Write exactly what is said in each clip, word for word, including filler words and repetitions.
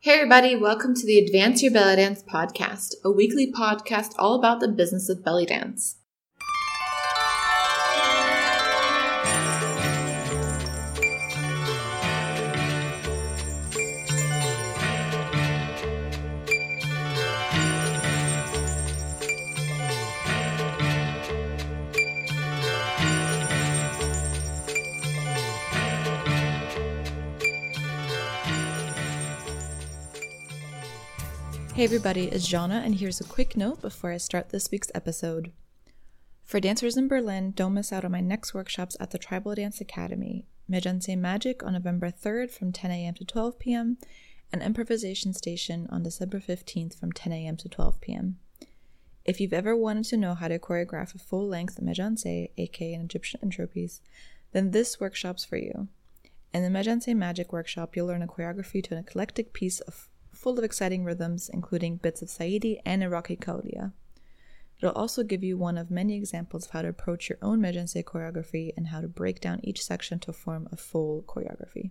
Hey everybody, welcome to the Advance Your Belly Dance Podcast, a weekly podcast all about the business of belly dance. Hey everybody, it's Zana, and here's a quick note before I start this week's episode. For dancers in Berlin, don't miss out on my next workshops at the Tribal Dance Academy, Meghancey Magic on November third from ten a.m. to twelve p.m., and Improvisation Station on December fifteenth from ten a.m. to twelve p.m. If you've ever wanted to know how to choreograph a full-length Meghancey, aka an Egyptian intro piece, then this workshop's for you. In the Meghancey Magic workshop, you'll learn a choreography to an eclectic piece of full of exciting rhythms, including bits of Saidi and Iraqi Kaudia. It'll also give you one of many examples of how to approach your own mergensay choreography and how to break down each section to form a full choreography.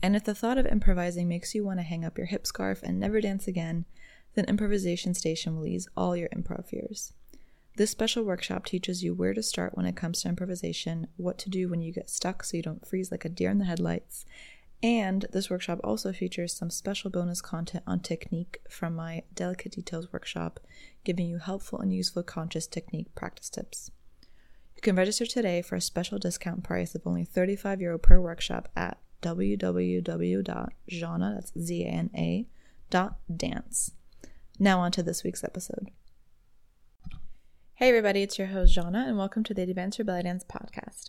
And if the thought of improvising makes you want to hang up your hip scarf and never dance again, then Improvisation Station will ease all your improv fears. This special workshop teaches you where to start when it comes to improvisation, what to do when you get stuck so you don't freeze like a deer in the headlights, and this workshop also features some special bonus content on technique from my Delicate Details Workshop, giving you helpful and useful conscious technique practice tips. You can register today for a special discount price of only thirty-five euro per workshop at www.zana, that's Z A N A, dot dance. Now on to this week's episode. Hey everybody, it's your host Zana, and welcome to the Advance Your Belly Dance Podcast.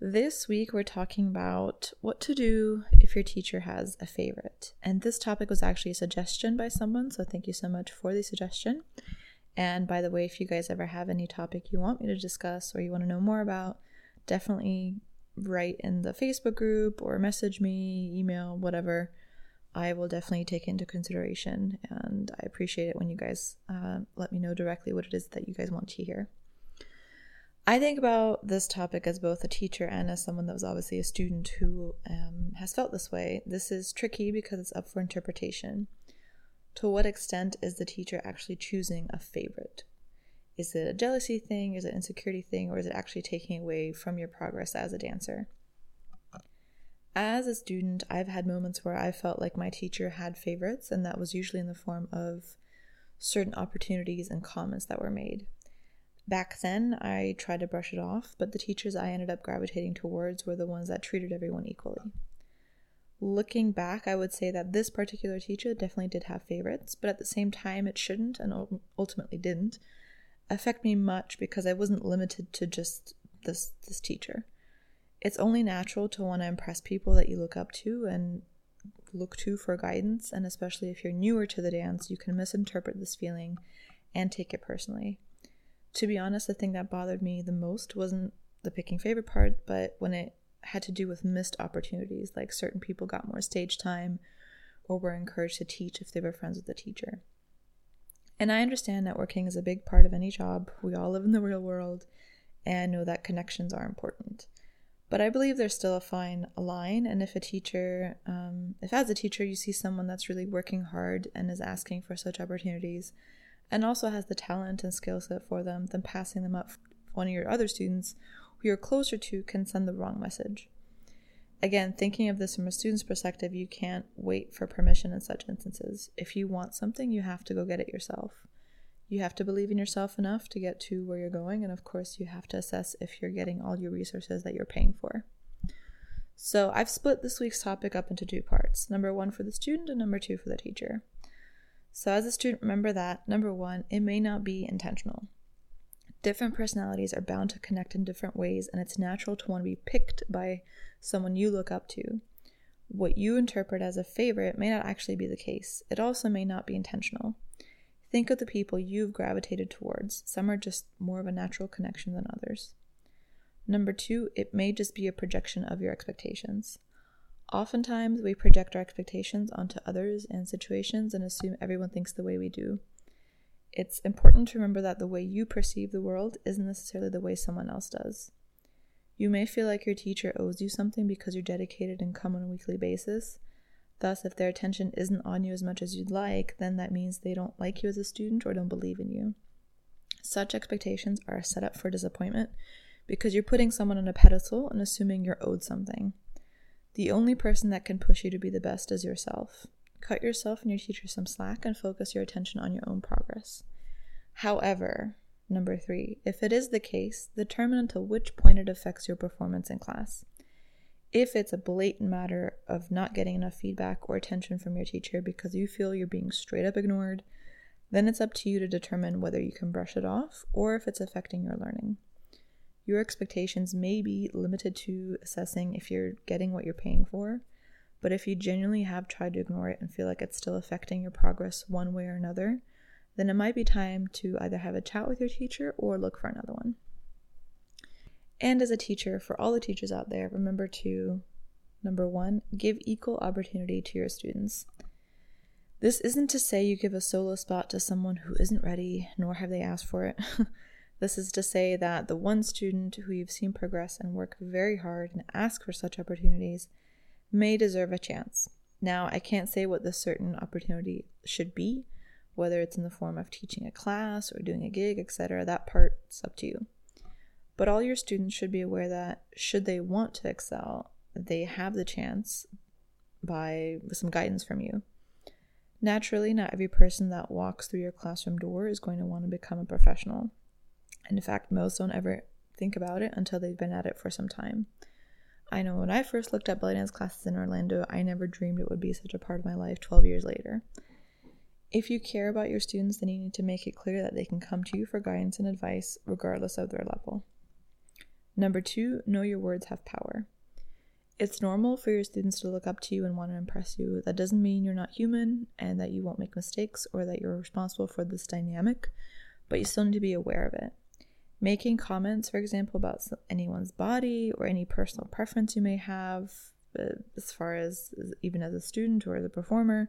This week we're talking about what to do if your teacher has a favorite. And this topic was actually a suggestion by someone, so thank you so much for the suggestion. And by the way, if you guys ever have any topic you want me to discuss or you want to know more about, definitely write in the Facebook group or message me, email, whatever. I will definitely take into consideration, and I appreciate it when you guys uh, let me know directly what it is that you guys want to hear. I think about this topic as both a teacher and as someone that was obviously a student who um, has felt this way. This is tricky because it's up for interpretation. To what extent is the teacher actually choosing a favorite? Is it a jealousy thing? Is it an insecurity thing? Or is it actually taking away from your progress as a dancer? As a student, I've had moments where I felt like my teacher had favorites, and that was usually in the form of certain opportunities and comments that were made. Back then, I tried to brush it off, but the teachers I ended up gravitating towards were the ones that treated everyone equally. Looking back, I would say that this particular teacher definitely did have favorites, but at the same time, it shouldn't, and ultimately didn't, affect me much because I wasn't limited to just this, this teacher. It's only natural to want to impress people that you look up to and look to for guidance, and especially if you're newer to the dance, you can misinterpret this feeling and take it personally. To be honest, the thing that bothered me the most wasn't the picking favorite part, but when it had to do with missed opportunities, like certain people got more stage time or were encouraged to teach if they were friends with the teacher. And I understand networking is a big part of any job. We all live in the real world and know that connections are important. But I believe there's still a fine line, and if a teacher, um, if as a teacher you see someone that's really working hard and is asking for such opportunities, and also has the talent and skill set for them, then passing them up for one of your other students who you're closer to can send the wrong message. Again, thinking of this from a student's perspective, you can't wait for permission in such instances. If you want something, you have to go get it yourself. You have to believe in yourself enough to get to where you're going, and of course, you have to assess if you're getting all your resources that you're paying for. So I've split this week's topic up into two parts. Number one for the student and number two for the teacher. So as a student, remember that, number one, it may not be intentional. Different personalities are bound to connect in different ways, and it's natural to want to be picked by someone you look up to. What you interpret as a favorite may not actually be the case. It also may not be intentional. Think of the people you've gravitated towards. Some are just more of a natural connection than others. Number two, it may just be a projection of your expectations. Oftentimes, we project our expectations onto others and situations and assume everyone thinks the way we do. It's important to remember that the way you perceive the world isn't necessarily the way someone else does. You may feel like your teacher owes you something because you're dedicated and come on a weekly basis, Thus, if their attention isn't on you as much as you'd like, then that means they don't like you as a student or don't believe in you. Such expectations are set up for disappointment because you're putting someone on a pedestal and assuming you're owed something. The only person that can push you to be the best is yourself. Cut yourself and your teacher some slack and focus your attention on your own progress. However, number three, if it is the case, determine until which point it affects your performance in class. If it's a blatant matter of not getting enough feedback or attention from your teacher because you feel you're being straight up ignored, then it's up to you to determine whether you can brush it off or if it's affecting your learning. Your expectations may be limited to assessing if you're getting what you're paying for, but if you genuinely have tried to ignore it and feel like it's still affecting your progress one way or another, then it might be time to either have a chat with your teacher or look for another one. And as a teacher, for all the teachers out there, remember to, number one, give equal opportunity to your students. This isn't to say you give a solo spot to someone who isn't ready, nor have they asked for it. This is to say that the one student who you've seen progress and work very hard and ask for such opportunities may deserve a chance. Now, I can't say what this certain opportunity should be, whether it's in the form of teaching a class or doing a gig, et cetera. That part's up to you. But all your students should be aware that should they want to excel, they have the chance by some guidance from you. Naturally, not every person that walks through your classroom door is going to want to become a professional. And in fact, most don't ever think about it until they've been at it for some time. I know when I first looked at belly dance classes in Orlando, I never dreamed it would be such a part of my life twelve years later. If you care about your students, then you need to make it clear that they can come to you for guidance and advice regardless of their level. Number two, know your words have power. It's normal for your students to look up to you and want to impress you. That doesn't mean you're not human and that you won't make mistakes or that you're responsible for this dynamic, but you still need to be aware of it. Making comments, for example, about anyone's body or any personal preference you may have, as far as even as a student or as a performer,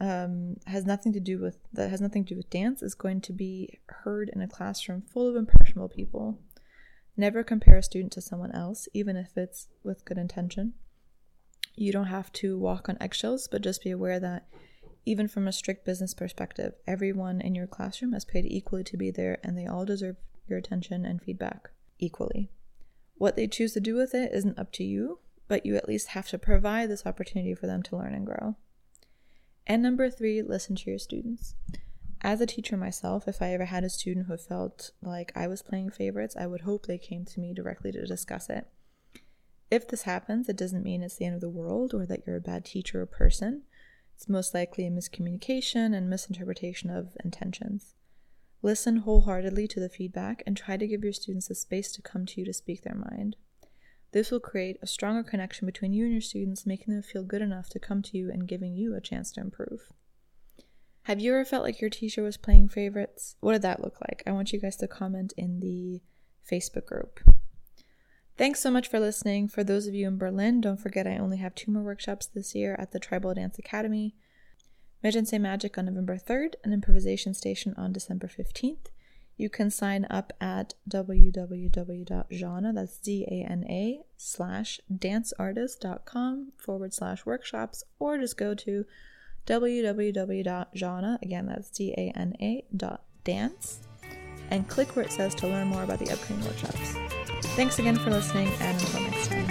um, has nothing to do with that has nothing to do with dance. Is going to be heard in a classroom full of impressionable people. Never compare a student to someone else, even if it's with good intention. You don't have to walk on eggshells, but just be aware that even from a strict business perspective, everyone in your classroom has paid equally to be there, and they all deserve your attention and feedback equally. What they choose to do with it isn't up to you, but you at least have to provide this opportunity for them to learn and grow. And number three, listen to your students. As a teacher myself, if I ever had a student who felt like I was playing favorites, I would hope they came to me directly to discuss it. If this happens, it doesn't mean it's the end of the world or that you're a bad teacher or person. It's most likely a miscommunication and misinterpretation of intentions. Listen wholeheartedly to the feedback and try to give your students the space to come to you to speak their mind. This will create a stronger connection between you and your students, making them feel good enough to come to you and giving you a chance to improve. Have you ever felt like your teacher was playing favorites? What did that look like? I want you guys to comment in the Facebook group. Thanks so much for listening. For those of you in Berlin, don't forget I only have two more workshops this year at the Tribal Dance Academy. Meghancey Magic on November third and Improvisation Station on December fifteenth. You can sign up at www.zana, that's Z A N A, slash danceartist.com forward slash workshops, or just go to www.dana, again that's D A N A, dot dance, and click where it says to learn more about the upcoming workshops. Thanks again for listening, and until next time.